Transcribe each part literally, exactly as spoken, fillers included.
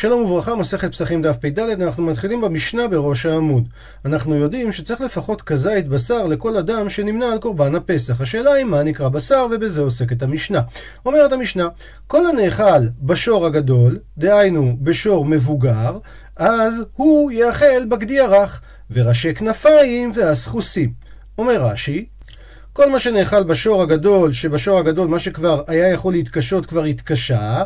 שלום וברכה, מסכת פסחים דף פי ד', אנחנו מתחילים במשנה בראש העמוד. אנחנו יודעים שצריך לפחות כזית בשר לכל אדם שנמנה על קורבן הפסח. השאלה היא מה נקרא בשר, ובזה עוסקת המשנה. אומרת המשנה, כל הנאכל בשור הגדול, דהיינו בשור מבוגר, אז הוא יאכל בגדי הרך, וראשי כנפיים והסחוסים. אומר רש"י, כל מה שנאכל בשור הגדול, שבשור הגדול מה שכבר היה יכול להתקשות כבר התקשה,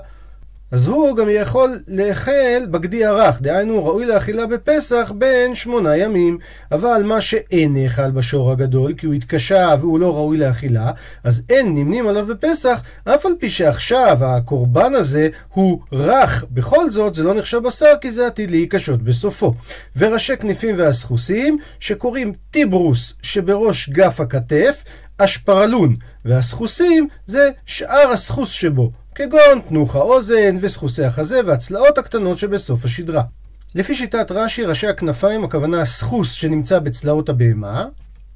אז הוא גם יכול לאכל בגדי הרך, דהיינו ראוי לאכילה בפסח בין שמונה ימים, אבל מה שאין נאכל בשור הגדול, כי הוא התקשה והוא לא ראוי לאכילה, אז אין נמנים עליו בפסח, אף על פי שעכשיו הקורבן הזה הוא רך. בכל זאת זה לא נחשב בשר, כי זה עתיד להיקשות בסופו. וראשי כנפים והסחוסים, שקוראים טיברוס שבראש גף הכתף, אשפרלון, והסחוסים זה שאר הסחוס שבו, כגון תנוך האוזן וסחוסי החזה והצלעות הקטנות שבסוף השדרה. לפי שיטת רש"י, ראשי הכנפיים, הכוונה הסחוס שנמצא בצלעות הבהמה.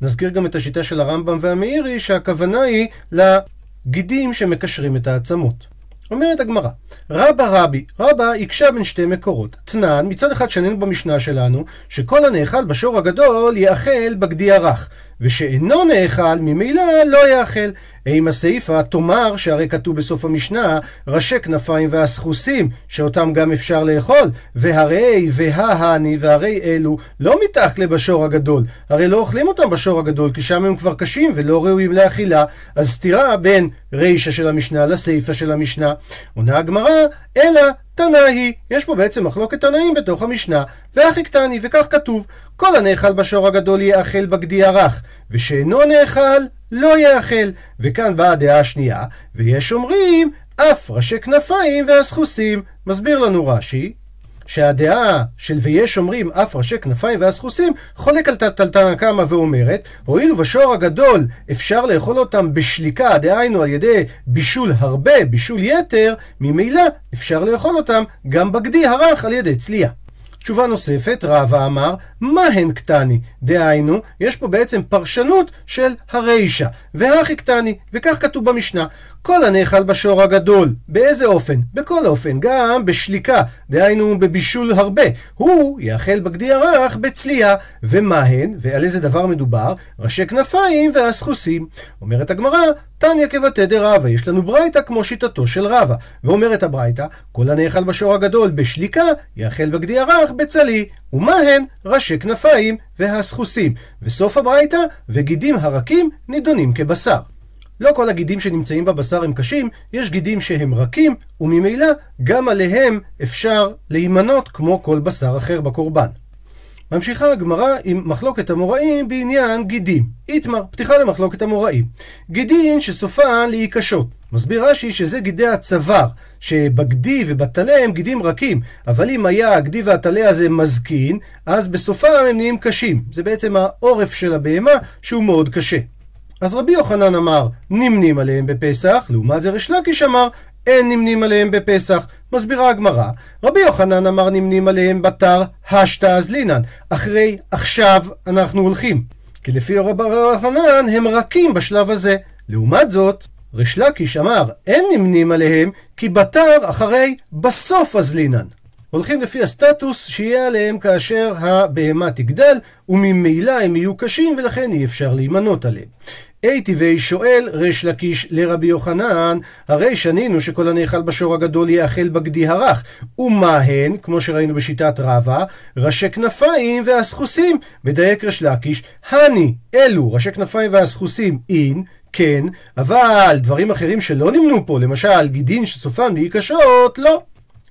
נזכיר גם את השיטה של הרמב"ם והמאירי, שהכוונה היא לגידים שמקשרים את העצמות. אומרת הגמרא, רבא רבי, רבא יקשה בין שתי מקורות. תנן, מצד אחד שנינו במשנה שלנו, שכל הנאכל בשור הגדול יאכל בגדי הרך, ושאינו נאכל ממילא לא יאכל. עם הסעיפה תאמר שהרי כתוב בסוף המשנה, ראשי כנפיים והסחוסים, שאותם גם אפשר לאכול, והרי וההני והרי אלו לא מתאכל בשור הגדול, הרי לא אוכלים אותם בשור הגדול, כי שם הם כבר קשים ולא ראויים לאכילה. אז סתירה בין רישה של המשנה לסעיפה של המשנה. עונה הגמרא, אלא תנאי, יש פה בעצם מחלוקת תנאים בתוך המשנה, והכי קטני, וכך כתוב, כל הנאכל בשור הגדול יאכל בגדי הרך, ושאינו נאכל לא יאכל. וכאן באה הדעה השנייה, ויש אומרים אף ראשי כנפיים והסחוסים. מסביר לנו רש"י שהדעה של ויש אומרים אף ראשי כנפיים והסחוסים חולק על תלתנא קמא ואומרת, הואיל ובשור הגדול אפשר לאכול אותם בשליקה, דהיינו על ידי בישול הרבה, בישול יתר, ממילא אפשר לאכול אותם גם בגדי הרך על ידי צליה. תשובה נוספת, רבה אמר, מה הן קטני? דהיינו, יש פה בעצם פרשנות של הרישה, והכי קטני, וכך כתוב במשנה, כל הנאכל בשור הגדול, באיזה אופן? בכל אופן, גם בשליקה, דהיינו בבישול הרבה, הוא יאכל בגדי הרך בצליה. ומה הן? ועל איזה דבר מדובר? ראשי כנפיים והסחוסים. אומרת הגמרא, תניא כבתי דרבה, יש לנו ברייתא כמו שיטתו של רבה, ואומרת הברייתא, כל הנאכל בשור הגדול בשליקה יאכל בגדי הרך בצלי. ומה הן? ראשי כנפיים והסחוסים. וסוף הברייתא, וגידים הרקים נידונים כבשר. לא כל הגידים שנמצאים בבשר הם קשים, יש גידים שהם רכים, וממילא גם עליהם אפשר להימנות כמו כל בשר אחר בקורבן. ממשיכה הגמרא עם מחלוקת המוראים בעניין גידים. איתמר, פתיחה למחלוקת המוראים. גידים שסופן להיקשות. מסביר רש"י שזה גידי הצוואר, שבגדי ובטלה הם גידים רכים, אבל אם היה הגדי והטלה הזה מזקין, אז בסופם הם נהיים קשים. זה בעצם העורף של הבהמה שהוא מאוד קשה. אז רבי יוחנן אמר, נמנים עליהם בפסח, לעומת זה ריש לקיש אמר, אין נמנים עליהם בפסח. מסבירה הגמרא, רבי יוחנן אמר נמנים עליהם בתר השתא אזלינן, אחרי עכשיו אנחנו הולכים, כי לפי רבי יוחנן הם רכים בשלב הזה. לעומת זאת ריש לקיש אמר, אין נמנים עליהם כי בתר אחרי בסוף אזלינן, הולכים לפי הסטטוס שיהיה עליהם כאשר הבהמה תגדל, וממילא הם יהיו קשים ולכן אי אפשר להימנות עליהם. אי טבעי, שואל ריש לקיש לרבי יוחנן, הרי שנינו שכל הנאכל בשור הגדול יאכל בגדי הרך, ומה הן, כמו שראינו בשיטת רבה, ראשי כנפיים והסחוסים. מדייק ריש לקיש, הני, אלו ראשי כנפיים והסחוסים אין, כן, אבל דברים אחרים שלא נמנו פה, למשל גידין שסופם להיקשות, לא.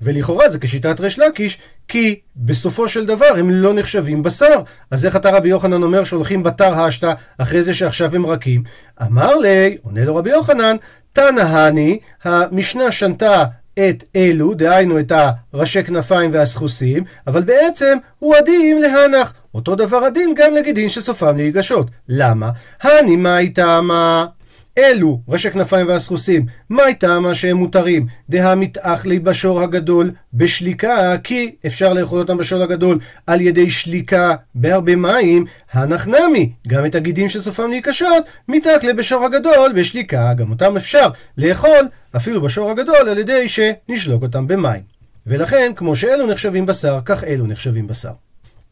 ולכאורה זה כשיטת ריש לקיש, כי בסופו של דבר הם לא נחשבים בשר. אז איך אתה רבי יוחנן אומר שהולכים בתר השתא אחרי זה שעכשיו הם רכים? אמר לי, עונה לו רבי יוחנן, תנא הני, המשנה שנתה את אלו, דהיינו את הראשי כנפיים והסחוסים, אבל בעצם הוא הדין להנח. אותו דבר הדין גם לגידין שסופם להיגשות. למה? הני מה איתה מה? אלו ראשי כנפיים והסחוסים, מה הייתה מה שהם מותרים? דה מתאכלי בשור הגדול בשליקה, כי אפשר לאכול אותם בשור הגדול על ידי שליקה בהרבה מים. הנחנמי, גם את הגידים שסופם להיקשות, מתאכלי בשור הגדול בשליקה, גם אותם אפשר לאכול אפילו בשור הגדול על ידי שנשלוק אותם במים. ולכן כמו שאלו נחשבים בשר, כך אלו נחשבים בשר.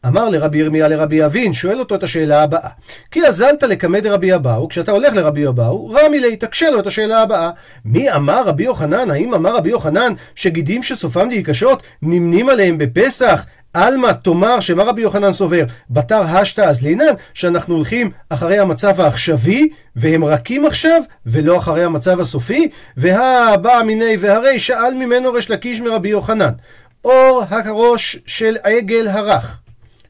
אמר לרבי ירמיה לרבי אבין, שואל אותו את השאלה הבאה. כי אזנת לקמד רבי אבאו, כשאתה הולך לרבי אבאו, רמי לי, תקשה לו את השאלה הבאה. מי אמר רבי יוחנן? האם אמר רבי יוחנן שגידים שסופם להיקשות נמנים עליהם בפסח? אלמה תאמר שמה רבי יוחנן סובר? בתר השתא אז לינן, שאנחנו הולכים אחרי המצב העכשווי, והם רכים עכשיו, ולא אחרי המצב הסופי, והבא מיני והרי שאל ממנו ריש לקיש מרבי יוחנן. אור הראש של העגל הרך.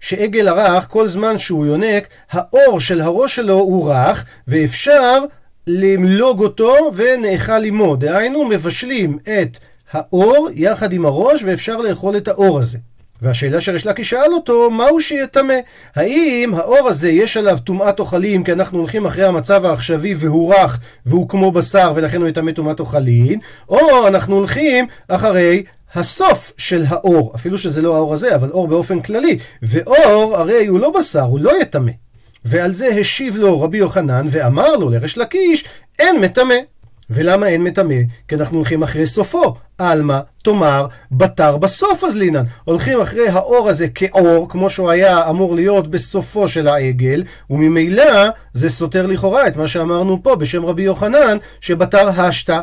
שעגל הרך, כל זמן שהוא יונק, האור של הראש שלו הוא רך, ואפשר למלוג אותו ונאכל עמו. דהיינו, מבשלים את האור יחד עם הראש, ואפשר לאכול את האור הזה. והשאלה שריש לקיש שאל אותו, מהו שיתמה? האם האור הזה יש עליו טומאת אוכלים, כי אנחנו הולכים אחרי המצב העכשווי והוא רך, והוא כמו בשר, ולכן הוא יתמה טומאת אוכלים, או אנחנו הולכים אחרי הסוף של האור, אפילו שזה לא האור הזה, אבל אור באופן כללי, ואור הרי הוא לא בשר, הוא לא יתמה. ועל זה השיב לו רבי יוחנן ואמר לו לריש לקיש, אין מתמה. ולמה אין מטמא? כי אנחנו הולכים אחרי סופו. אלמה, תאמר, בתר בסוף אז לינן. הולכים אחרי האור הזה כאור, כמו שהוא היה אמור להיות בסופו של העגל, וממילא זה סותר לכאורה את מה שאמרנו פה בשם רבי יוחנן, שבתר השתא.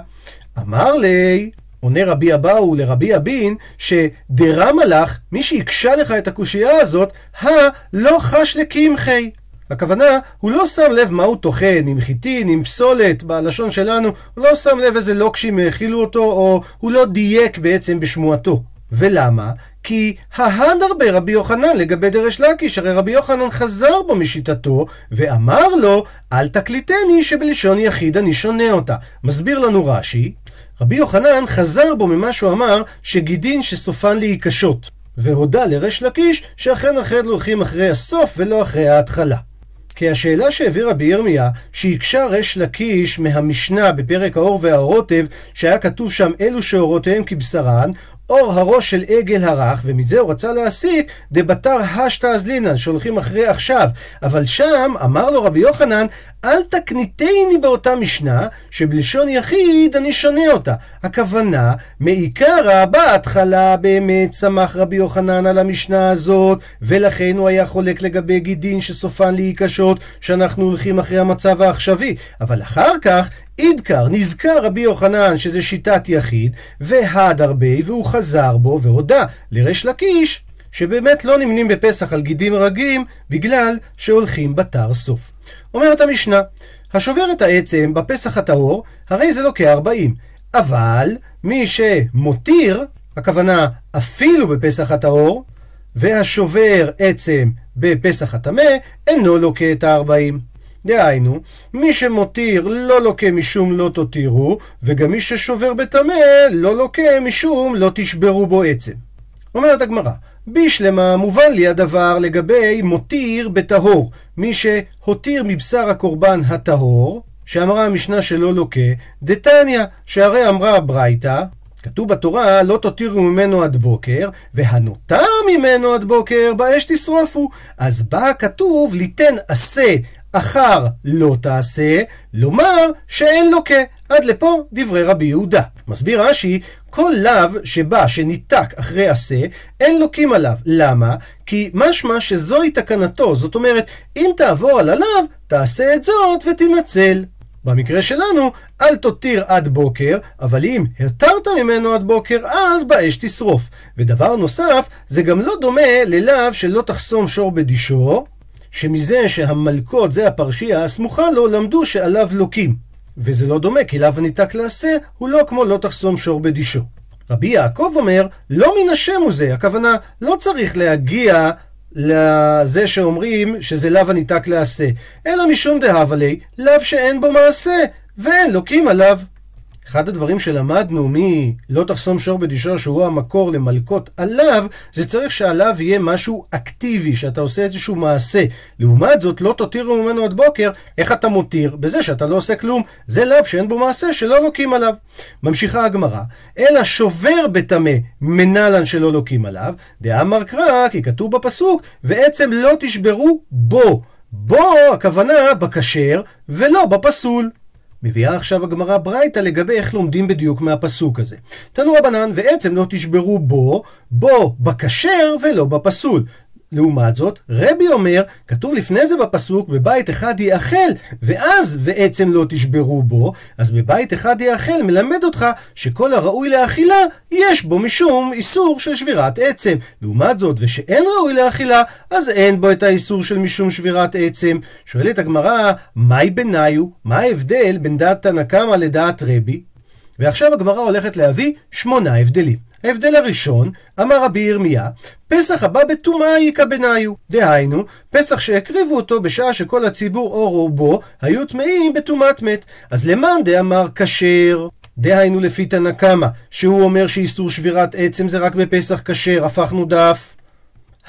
אמר לי, עונה רבי אבאו לרבי אבין, שדרמה לך, מי שיקשה לך את הקושייה הזאת, ה לא חש לקימחי. הכוונה, הוא לא שם לב מה הוא תוכן, עם חיטין, עם פסולת, בלשון שלנו, הוא לא שם לב איזה לוקשים האכילו אותו, או הוא לא דייק בעצם בשמועתו. ולמה? כי ההדר ברבי יוחנן לגבי דרש לקיש, הרי רבי יוחנן חזר בו משיטתו, ואמר לו, אל תקליטני שבלשון יחיד אני שונה אותה. מסביר לנו רש"י, רבי יוחנן חזר בו ממה שהוא אמר, שגידין שסופן להיקשות, והודה לריש לקיש שאכן אחרת הולכים אחרי הסוף ולא אחרי ההתחלה. כי השאלה שהעביר רבי ירמיה, שהקשה ריש לקיש מהמשנה בפרק האור והרוטב, שהיה כתוב שם אלו שאורותיהם כבשרן, אור הראש של עגל הרך, ומזה הוא רצה להסיק, דבתר השתא אז לינן, שהולכים אחרי עכשיו. אבל שם אמר לו רבי יוחנן, אל תקניתני באותה משנה, שבלשון יחיד אני שונה אותה. הכוונה, מעיקרא בהתחלה באמת שמח רבי יוחנן על המשנה הזאת, ולכן הוא היה חולק לגבי גידין שסופן להיקשות, שאנחנו הולכים אחרי המצב העכשווי. אבל אחר כך, עדכר, נזכר רבי יוחנן שזה שיטת יחיד, והדר בי, והוא חזר בו והודה לריש לקיש, שבאמת לא נמנים בפסח על גידים רגים, בגלל שהולכים בתר סוף. אומרת המשנה, השובר את העצם בפסח הטהור, הרי זה לא כארבעים, אבל מי שמותיר, הכוונה אפילו בפסח הטהור, והשובר עצם בפסח הטמא, אינו לוקה את הארבעים. דהיינו, מי שמותיר לא לוקה משום לא תותירו, וגם מי ששובר בטמא לא לוקה משום לא תשברו בו עצם. אומרת הגמרא, בישלמה מובן לי הדבר לגבי מותיר בטהור, מי שהותיר מבשר הקורבן הטהור, שאמרה המשנה שלא לוקה, דתניה, שהרי אמרה ברייתא, כתוב בתורה, לא תותירו ממנו עד בוקר, והנותר ממנו עד בוקר, באש תשרפו. אז בא כתוב, ליתן עשה, אחר לא תעשה, לומר שאין לוקה. עד לפה דברי רבי יהודה. מסביר רש"י, כל לאו שבא שניתק אחרי עשה, אין לוקים עליו. למה? כי משמע שזוהי תקנתו, זאת אומרת, אם תעבור על הלאו, תעשה את זאת ותנצל. במקרה שלנו, אל תותיר עד בוקר, אבל אם התרת ממנו עד בוקר, אז באש תשרוף. ודבר נוסף, זה גם לא דומה ללאו שלא תחסום שור בדישו, שמזה שהמלכות, זה הפרשייה הסמוכה לו, למדו שעליו לוקים. וזה לא דומה, כי לאו הניתק לעשה, הוא לא כמו לא תחסום שור בדישו. רבי יעקב אומר, לא מן השם הוא זה, הכוונה לא צריך להגיע לזה שאומרים שזה לאו הניתק לעשה, אלא משום דהב עלי, לאו שאין בו מעשה, ואין לוקים עליו. אחד הדברים שלמדנו מי לא תחסום שור בדישו, שהוא המקור למלכות עליו, זה צריך שעליו יהיה משהו אקטיבי, שאתה עושה איזשהו מעשה. לעומת זאת, לא תותירו ממנו עד בוקר, איך אתה מותיר? בזה שאתה לא עושה כלום, זה לאו שאין בו מעשה שלא לוקים עליו. ממשיכה הגמרא, אלא שובר בטמא מנלן שלא לוקים עליו, דאמר קרא, כי כתוב בפסוק, ועצם לא תשברו בו. בו הכוונה בקשר ולא בפסול. מביאה עכשיו הגמרא ברייתא לגבי איך לומדים בדיוק מהפסוק הזה. תנו רבנן, ועצם לא תשברו בו, בו בכשר ולא בפסול. לעומת זאת, רבי אומר, כתוב לפני זה בפסוק, בבית אחד יאכל, ואז ועצם לא תשברו בו, אז בבית אחד יאכל מלמד אותך שכל הראוי לאכילה, יש בו משום איסור של שבירת עצם. לעומת זאת, ושאין ראוי לאכילה, אז אין בו את האיסור של משום שבירת עצם. שואלת הגמרא, מהי ביניו? מה ההבדל בין דעת תנא קמא לדעת רבי? ועכשיו הגמרא הולכת להביא שמונה הבדלים. ההבדל הראשון, אמר רבי ירמיה, פסח הבא בטומאה יקא בניו. דהיינו, פסח שהקריבו אותו בשעה שכל הציבור או רובו היו טמאים בטומאת מת. אז למאן דאמר כשר. דהיינו לפי תנא קמא, שהוא אומר שאיסור שבירת עצם זה רק בפסח כשר, הפכנו דף.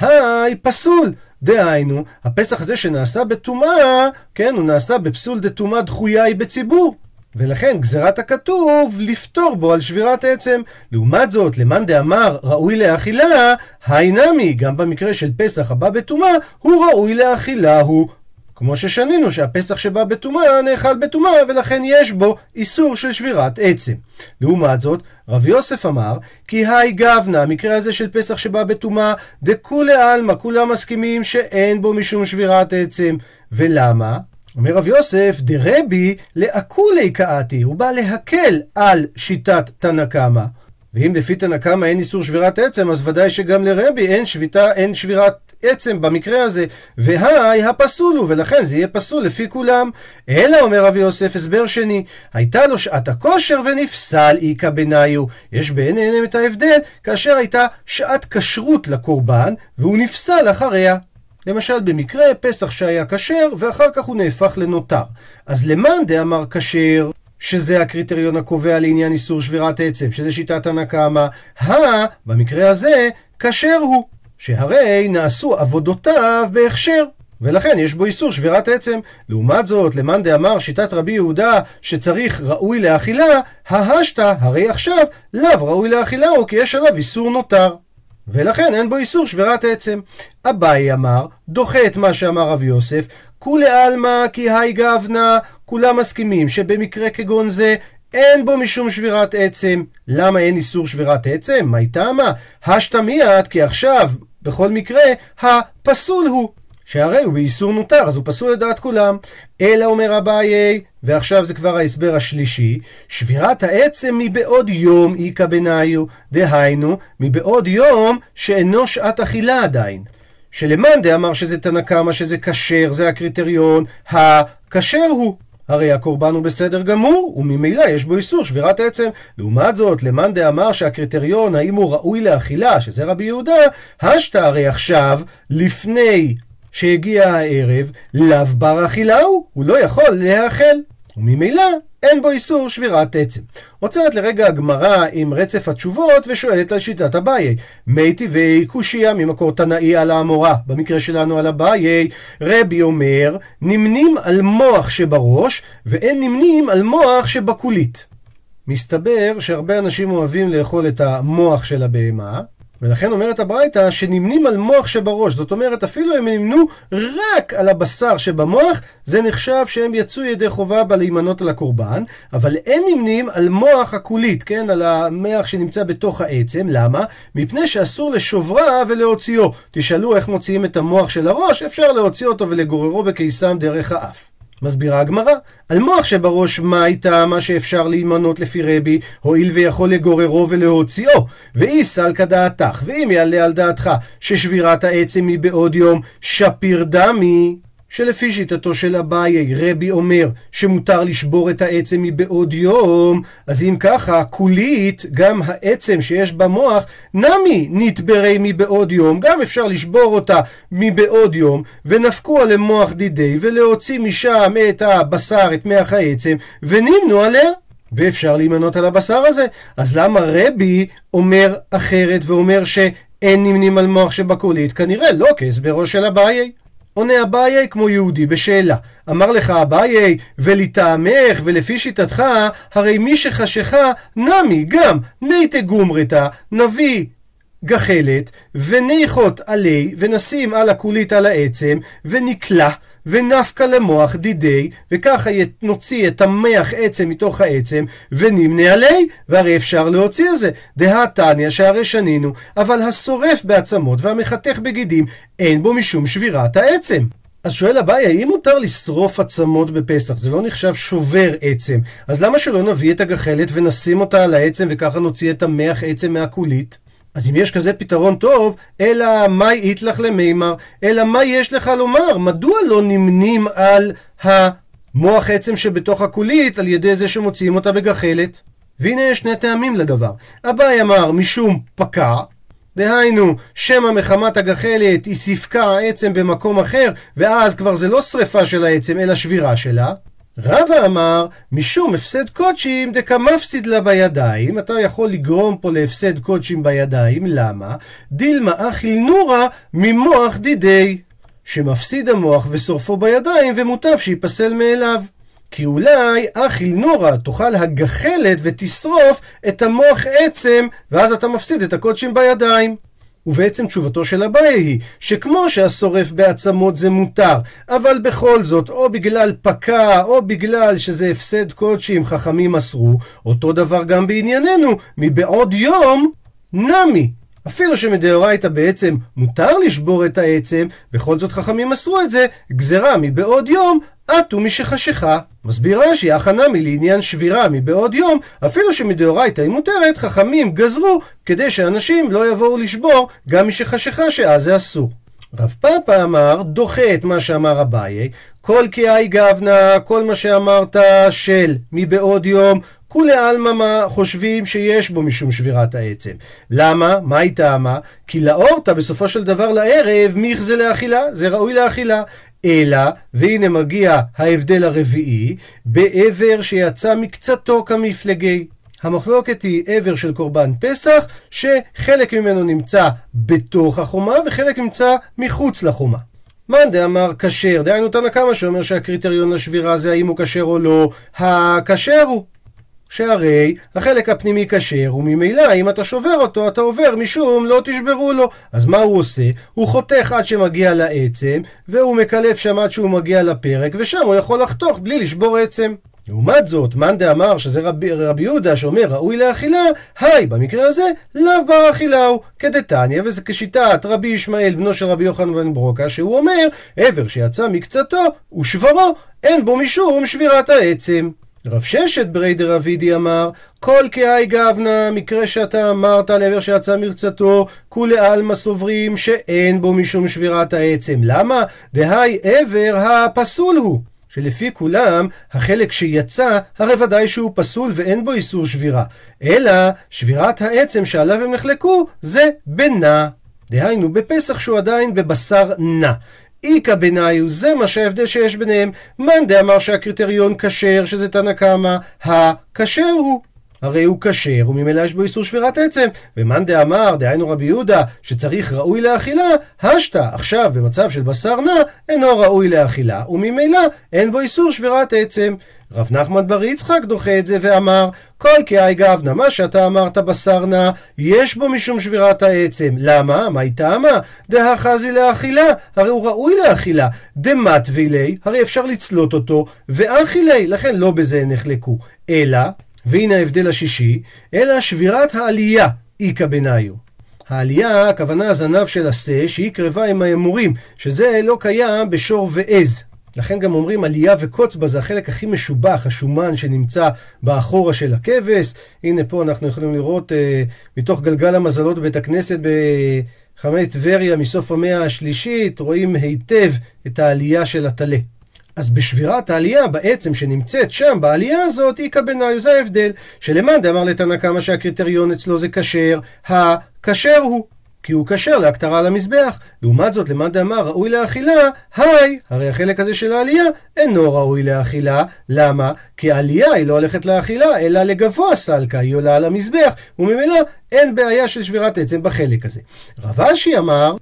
היי, פסול. דהיינו, הפסח הזה שנעשה בטומאה, כן, הוא נעשה בפסול דטומאה דחויי בציבור. ולכן גזירת הכתוב לפתור בו על שבירת עצם. לעומת זאת, למאן דאמר ראוי לאכילה, היי נמי, גם במקרה של פסח הבא בטומאה, הוא ראוי לאכילה הוא. כמו ששנינו שהפסח שבא בטומאה נאכל בטומאה, ולכן יש בו איסור של שבירת עצם. לעומת זאת, רב יוסף אמר, כי היי גוונה, המקרה הזה של פסח שבא בטומאה, דכולי עלמא, כולם מסכימים שאין בו משום שבירת עצם. ולמה? אומר רב יוסף, דרבי לאקולי קאתי, הוא בא להקל על שיטת תנא קמא. ואם לפי תנא קמא אין איסור שבירת עצם, אז ודאי שגם לרבי אין שביתה, אין שבירת עצם במקרה הזה. והי הפסול הוא, ולכן זה יהיה פסול לפי כולם. אלא אומר רב יוסף, הסבר שני, הייתה לו שעת הכושר ונפסל איקה בניו. יש ביניהם את ההבדל, כאשר הייתה שעת כשרות לקורבן, והוא נפסל אחריה. למשל במקרה פסח שהיה כשר ואחר כך הוא נהפך לנותר. אז למאן דאמר כשר, שזה הקריטריון הקובע לעניין איסור שבירת עצם, שזה שיטת תנא קמא, הא, במקרה הזה כשר הוא, שהרי נעשו עבודותיו בהכשר. ולכן יש בו איסור שבירת עצם. לעומת זאת, למאן דאמר שיטת רבי יהודה שצריך ראוי לאכילה, ההשתא, הרי עכשיו לאו ראוי לאכילה הוא, כי יש עליו איסור נותר. ולכן אין בו איסור שבירת עצם. אביי אמר, דוחה את מה שאמר רב יוסף, כולי עלמא כי היי גוונה, כולם מסכימים שבמקרה כגון זה אין בו משום שבירת עצם. למה אין איסור שבירת עצם? מה טעמה? השתא מיד, כי עכשיו בכל מקרה הפסול הוא, שהרי הוא באיסור נותר, אז הוא פסול לדעת כולם. אלא אומר אביי, ועכשיו זה כבר ההסבר השלישי, שבירת העצם מבעוד יום איקא בניו, דהיינו, מבעוד יום שאינו שעת אכילה עדיין. שלמאן דאמר שזה תנא קמא, שזה כשר, זה הקריטריון, הכשר הוא. הרי הקורבן הוא בסדר גמור, וממילא יש בו איסור שבירת עצם. לעומת זאת, למאן דאמר שהקריטריון האם הוא ראוי לאכילה, שזה רבי יהודה, השתא, הרי עכשיו, לפני שהגיע הערב, לאו בר אכילה הוא, הוא לא יכול להאכל, וממילא אין בו איסור שבירת עצם. עוצרת לרגע הגמרא עם רצף התשובות ושואלת על שיטת אביי. מי טבעי קושיה ממקור תנאי על האמורא, במקרה שלנו על אביי, רבי אומר, נמנים על מוח שבראש ואין נמנים על מוח שבקולית. מסתבר שהרבה אנשים אוהבים לאכול את המוח של הבהמה, ולכן אומרת הברייתא שנמנים על מוח שבראש, זאת אומרת אפילו אם נמנו רק על הבשר שבמוח, זה נחשב שהם יצאו ידי חובה בלהימנות על הקורבן, אבל אין נמנים על מוח הקולית, כן, על המוח שנמצא בתוך העצם. למה? מפני שאסור לשוברה ולהוציאו. תשאלו איך מוציאים את המוח של הראש, אפשר להוציא אותו ולגוררו בקיסם דרך האף. מסבירה הגמרא, על מוח שבראש מה הייתה מה שאפשר להימנות לפי רבי, הואיל ויכול לגוררו ולהוציאו, ואיסל כדעתך, ואם יעלה על דעתך ששבירת העצם היא בעוד יום, שפיר דמי, שלפי שיטתו של אביי, רבי אומר שמותר לשבור את העצם היא בעוד יום, אז אם ככה, קולית, גם העצם שיש במוח, נמי נתברי מבעוד יום, גם אפשר לשבור אותה מבעוד יום, ונפקו עליהם מוח דידי, ולהוציא משם את הבשר, את מח העצם, ונמנו עליה, ואפשר להימנות על הבשר הזה. אז למה רבי אומר אחרת ואומר שאין נמנים על מוח שבקולית? כנראה לא כהסברו של אביי. עונה אביי כמו יהודי בשאלה. אמר לך אביי, ולטעמך ולפי שיטתך, הרי מי שחשכה נמי גם נייטה גומרתה, נביא גחלת וניחות עלי ונשים על הקולית על העצם ונקלה, ונפקא למוח דידי, וככה נוציא את המח עצם מתוך העצם, ונמנה עלי, והרי אפשר להוציא את זה. דהתניא שהרי שנינו, אבל השורף בעצמות והמחתך בגידים, אין בו משום שבירת העצם. אז שואל אביי, האם מותר לשרוף עצמות בפסח? זה לא נחשב שובר עצם. אז למה שלא נביא את הגחלת ונשים אותה על העצם, וככה נוציא את המח עצם מהקולית? אז אם יש כזה פתרון טוב, אלא מה יתלך למימר, אלא מה יש לך לומר? מדוע לא נמנים על המוח עצם שבתוך הקולית על ידי זה שמוציאים אותה בגחלת? והנה יש שני טעמים לדבר. אביי אמר משום פקע, דהיינו, שמא מחמת הגחלת היא ספקה העצם במקום אחר, ואז כבר זה לא שריפה של העצם אלא שבירה שלה. רבא אמר, משום הפסד קודשים דקה מפסיד לה בידיים, אתה יכול לגרום פה להפסד קודשים בידיים, למה? דילמה אחיל נורה ממוח דידי, שמפסיד המוח ושורפו בידיים ומוטב שיפסל מאליו. כי אולי אחיל נורה תאכל הגחלת ותשרוף את המוח עצם, ואז אתה מפסיד את הקודשים בידיים. ובעצם תשובתו של אביי היא שכמו שהשורף בעצמות זה מותר, אבל בכל זאת או בגלל פקע או בגלל שזה הפסד קודשים חכמים אסרו, אותו דבר גם בענייננו, מבעוד יום נמי. אפילו שמדאורייתא בעצם מותר לשבור את העצם, בכל זאת חכמים אסרו את זה, גזרה מבעוד יום עטו משחשיכה. מסביר רש"י, הכא נמי לעניין שבירה מבעוד יום, אפילו שמדאורייתא היא מותרת, חכמים גזרו כדי שאנשים לא יבואו לשבור גם משחשיכה שאז זה אסור. רב פאפא אמר, דוחה את מה שאמר אביי, כל כאי גוונה, כל מה שאמרת של מבעוד יום, כולי עלמא חושבים שיש בו משום שבירת העצם. למה? מה היא טעמה? כי לאורתא בסופו של דבר לערב, מיך זה לאכילה, זה ראוי לאכילה. אלא, והנה מגיע ההבדל הרביעי, בעבר שיצא מקצתו כמפלגי. המחלוקת היא עבר של קורבן פסח, שחלק ממנו נמצא בתוך החומה וחלק נמצא מחוץ לחומה. מאן דאמר כשר, דהיינו תנא קמא שאומר שהקריטריון לשבירה זה האם הוא כשר או לא, הכשר הוא. שהרי החלק הפנימי כשר וממילא אם אתה שובר אותו אתה עובר משום לא תשברו לו. אז מה הוא עושה? הוא חותך עד שמגיע לעצם והוא מקלף שם עד שהוא מגיע לפרק ושם הוא יכול לחתוך בלי לשבור עצם. לעומת זאת, מאן דאמר שזה רבי, רבי יהודה שאומר ראוי לאכילה, היי במקרה הזה לאו בר אכילה הוא כדתניא, וזה כשיטת רבי ישמעאל בנו של רבי יוחנן בן ברוקה שהוא אומר עבר שיצא מקצתו ושברו אין בו משום שבירת העצם. רב ששת ברי דרבידי אמר, כל כאי גוונה, מקרה שאתה אמרת על עבר שיצא מרצתו, כולי עלמא סוברים שאין בו משום שבירת העצם. למה? דהי עבר הפסול הוא, שלפי כולם, החלק שיצא, הרי ודאי שהוא פסול ואין בו איסור שבירה. אלא, שבירת העצם שעליו הם נחלקו, זה בנה. דהיינו, בפסח שהוא עדיין בבשר נע. איקה ביניו, זה מה שההבדל שיש ביניהם. מאן דאמר שהקריטריון כשר, שזה תנא קמא, הכשר הוא. הרי הוא כשר, וממילא יש בו איסור שבירת עצם. ומאן דאמר, דהיינו רבי יהודה, שצריך ראוי לאכילה, השתא, עכשיו במצב של בשר נע, אינו ראוי לאכילה, וממילא אין בו איסור שבירת עצם. רב נחמן בר יצחק דוחה את זה ואמר, כל כאי גוונה, מה שאתה אמרת בשר נע, יש בו משום שבירת העצם. למה? מה היא טעמה? דה חזי לאכילה, הרי הוא ראוי לאכילה. דמת וילי, הרי אפשר לצלות אותו, ואכילי, לכן לא בזה נחלקו. אלא, והנה ההבדל השישי, אלא שבירת העלייה, איקה ביניו. העלייה, הכוונה הזנב של השה, שהיא קרבה עם האמורים, שזה לא קיים בשור ועז. לכן גם אומרים עלייה וקוצבה, זה החלק הכי משובח, השומן שנמצא באחורה של הכבש. הנה פה אנחנו יכולים לראות אה, מתוך גלגל המזלות בית הכנסת בחמי טבריה מסוף המאה השלישית, רואים היטב את העלייה של הטלה. אז בשבירת העלייה בעצם שנמצאת שם, בעלייה הזאת, איקה ביניו, זה ההבדל. שלמאן דאמר לתנא קמא שהקריטריון אצלו זה כשר, הכשר הוא. כי הוא כשר להקטרה על המזבח. לעומת זאת, למאן דאמר ראוי לאכילה, היי, הרי החלק הזה של העלייה אינו ראוי לאכילה. למה? כי העלייה היא לא הולכת לאכילה, אלא לגבוה סלקה, היא עולה על המזבח, וממילא אין בעיה של שבירת עצם בחלק הזה. רב אשי אמר,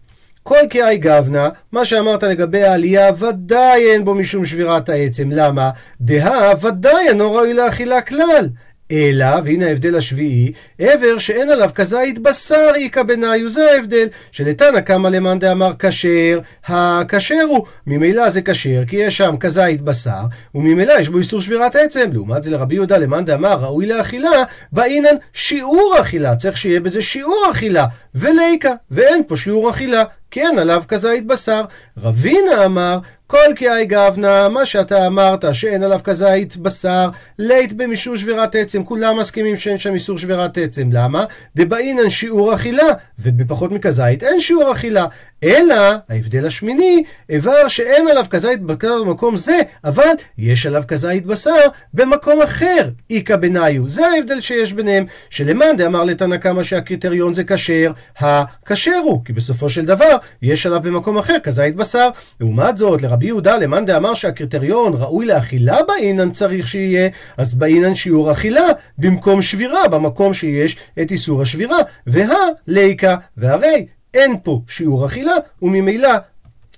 כל כאי גוונה, מה שאמרת לגבי העלייה, ודאי אין בו משום שבירת העצם. למה? דהה ודאי אינו ראוי לאכילה כלל. אלא, והנה ההבדל השביעי, עבר שאין עליו כזית בשר איקה בניו, זה ההבדל, שלתנא קמא למאן דאמר כשר, הכשר הוא, ממילא זה כשר, כי יש שם כזית בשר, וממילא יש בו איסור שבירת עצם, לעומת זה לרבי יהודה למאן דאמר ראוי לאכילה, באינן שיעור אכילה, צריך שיהיה בזה שיעור אכילה, וליקה, ואין פה שיעור אכילה, כי אין עליו כזית בשר. רבינה אמר, כל כאי גבנה, מה שאתה אמרת שאין עליו כזית בשר, לית במשום שבירת עצם, כולם מסכימים שאין שם איסור שבירת עצם, למה? דבעינן שיעור אכילה, ובפחות מכזית אין שיעור אכילה, אלא, ההבדל השמיני, עבר שאין עליו כזית בשר במקום זה, אבל יש עליו כזית בשר במקום אחר, איקה בניו, זה ההבדל שיש ביניהם, שלמאן דאמר לתנא קמא שהקריטריון זה כשר, הכשר הוא, כי בסופו של דבר יש עליו במקום אחר כזית בשר. לעומת זאת, לרבי יהודה למאן דאמר שהקריטריון ראוי לאכילה באינן צריך שיהיה, אז באינן שיעור אכילה במקום שבירה, במקום שיש את איסור השבירה, והליקה, והרי אין פה שיעור אכילה, וממילא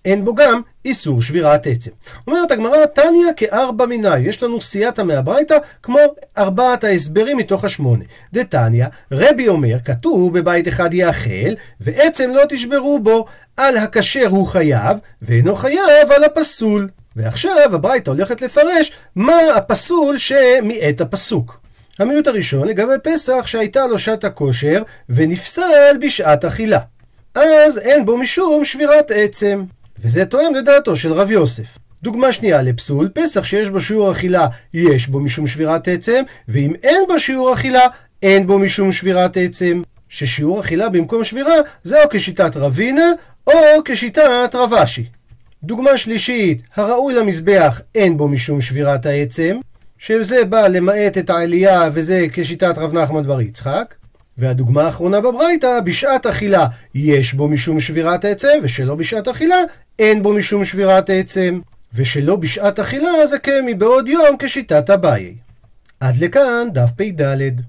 אין בו גם איסור שבירת עצם. אומרת הגמרא, תניא כארבע מיני, יש לנו סייעתא מהברייתא כמו ארבעת ההסברים מתוך השמונה. דתניא, רבי אומר, כתוב בבית אחד יאכל, ועצם לא תשברו בו, על הכשר הוא חייב, ואינו חייב על הפסול. ועכשיו הברייתא הולכת לפרש מה הפסול שמעט הפסוק. המיעוט הראשון לגבי פסח שהייתה לו שעת הכושר ונפסל בשעת אכילה, אז אין בו משום שבירת עצם, וזה תואם לדעתו של רב יוסף. דוגמה שנייה לפסול, פסח שיש בו שיעור אכילה, יש בו משום שבירת עצם, ואם אין בו שיעור אכילה, אין בו משום שבירת עצם. ששיעור אכילה במקום שבירה, זה או כשיטת רבינה, או כשיטת רבשי. דוגמה שלישית, הראוי למזבח, אין בו משום שבירת העצם, שזה בא למעט את העלייה, וזה כשיטת רב נחמן בר יצחק. והדוגמה האחרונה בברייתא, בשעת אכילה יש בו משום שבירת עצם, ושלא בשעת אכילה אין בו משום שבירת עצם, ושלא בשעת אכילה זה כמי בעוד יום כשיטת אביי. עד לכאן דף פי ד'.